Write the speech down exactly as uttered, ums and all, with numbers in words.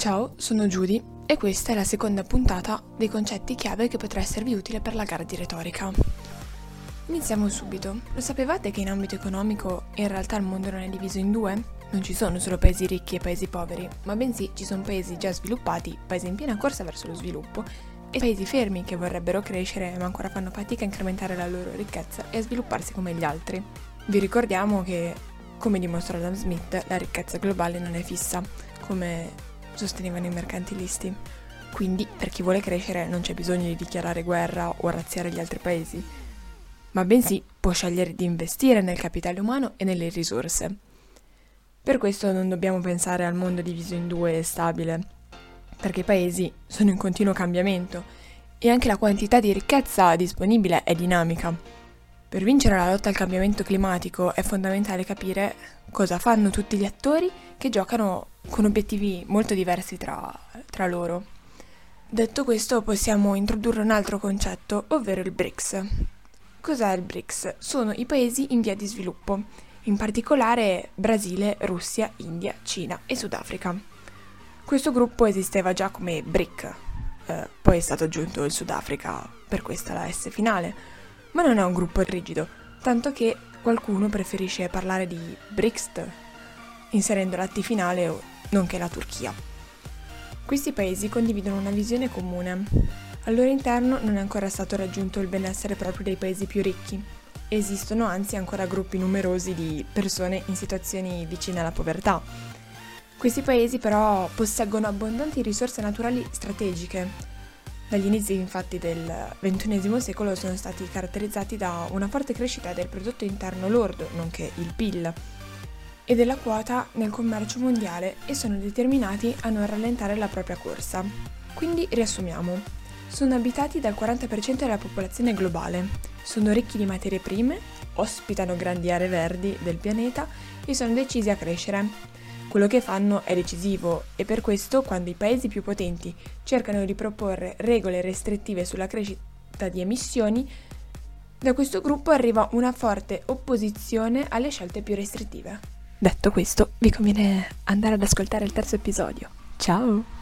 Ciao, sono Judy e questa è la seconda puntata dei concetti chiave che potrà esservi utile per la gara di retorica. Iniziamo subito. Lo sapevate che in ambito economico in realtà il mondo non è diviso in due? Non ci sono solo paesi ricchi e paesi poveri, ma bensì ci sono paesi già sviluppati, paesi in piena corsa verso lo sviluppo e paesi fermi che vorrebbero crescere ma ancora fanno fatica a incrementare la loro ricchezza e a svilupparsi come gli altri. Vi ricordiamo che, come dimostra Adam Smith, la ricchezza globale non è fissa, come sostenevano i mercantilisti. Quindi, per chi vuole crescere non c'è bisogno di dichiarare guerra o razziare gli altri paesi, ma bensì può scegliere di investire nel capitale umano e nelle risorse. Per questo non dobbiamo pensare al mondo diviso in due e stabile, perché i paesi sono in continuo cambiamento e anche la quantità di ricchezza disponibile è dinamica. Per vincere la lotta al cambiamento climatico è fondamentale capire cosa fanno tutti gli attori che giocano con obiettivi molto diversi tra, tra loro. Detto questo, possiamo introdurre un altro concetto, ovvero il BRICS. Cos'è il BRICS? Sono i paesi in via di sviluppo, in particolare Brasile, Russia, India, Cina e Sudafrica. Questo gruppo esisteva già come BRIC, eh, poi è stato aggiunto il Sudafrica, per questa la S finale, ma non è un gruppo rigido, tanto che qualcuno preferisce parlare di BRICS, inserendo la T finale, nonché la Turchia. Questi paesi condividono una visione comune. Al loro interno non è ancora stato raggiunto il benessere proprio dei paesi più ricchi. Esistono anzi ancora gruppi numerosi di persone in situazioni vicine alla povertà. Questi paesi però posseggono abbondanti risorse naturali strategiche. Dagli inizi infatti del ventunesimo secolo sono stati caratterizzati da una forte crescita del prodotto interno lordo, nonché il P I L, e della quota nel commercio mondiale e sono determinati a non rallentare la propria corsa. Quindi riassumiamo. Sono abitati dal quaranta per cento della popolazione globale, sono ricchi di materie prime, ospitano grandi aree verdi del pianeta e sono decisi a crescere. Quello che fanno è decisivo e per questo quando i paesi più potenti cercano di proporre regole restrittive sulla crescita di emissioni, da questo gruppo arriva una forte opposizione alle scelte più restrittive. Detto questo, vi conviene andare ad ascoltare il terzo episodio. Ciao!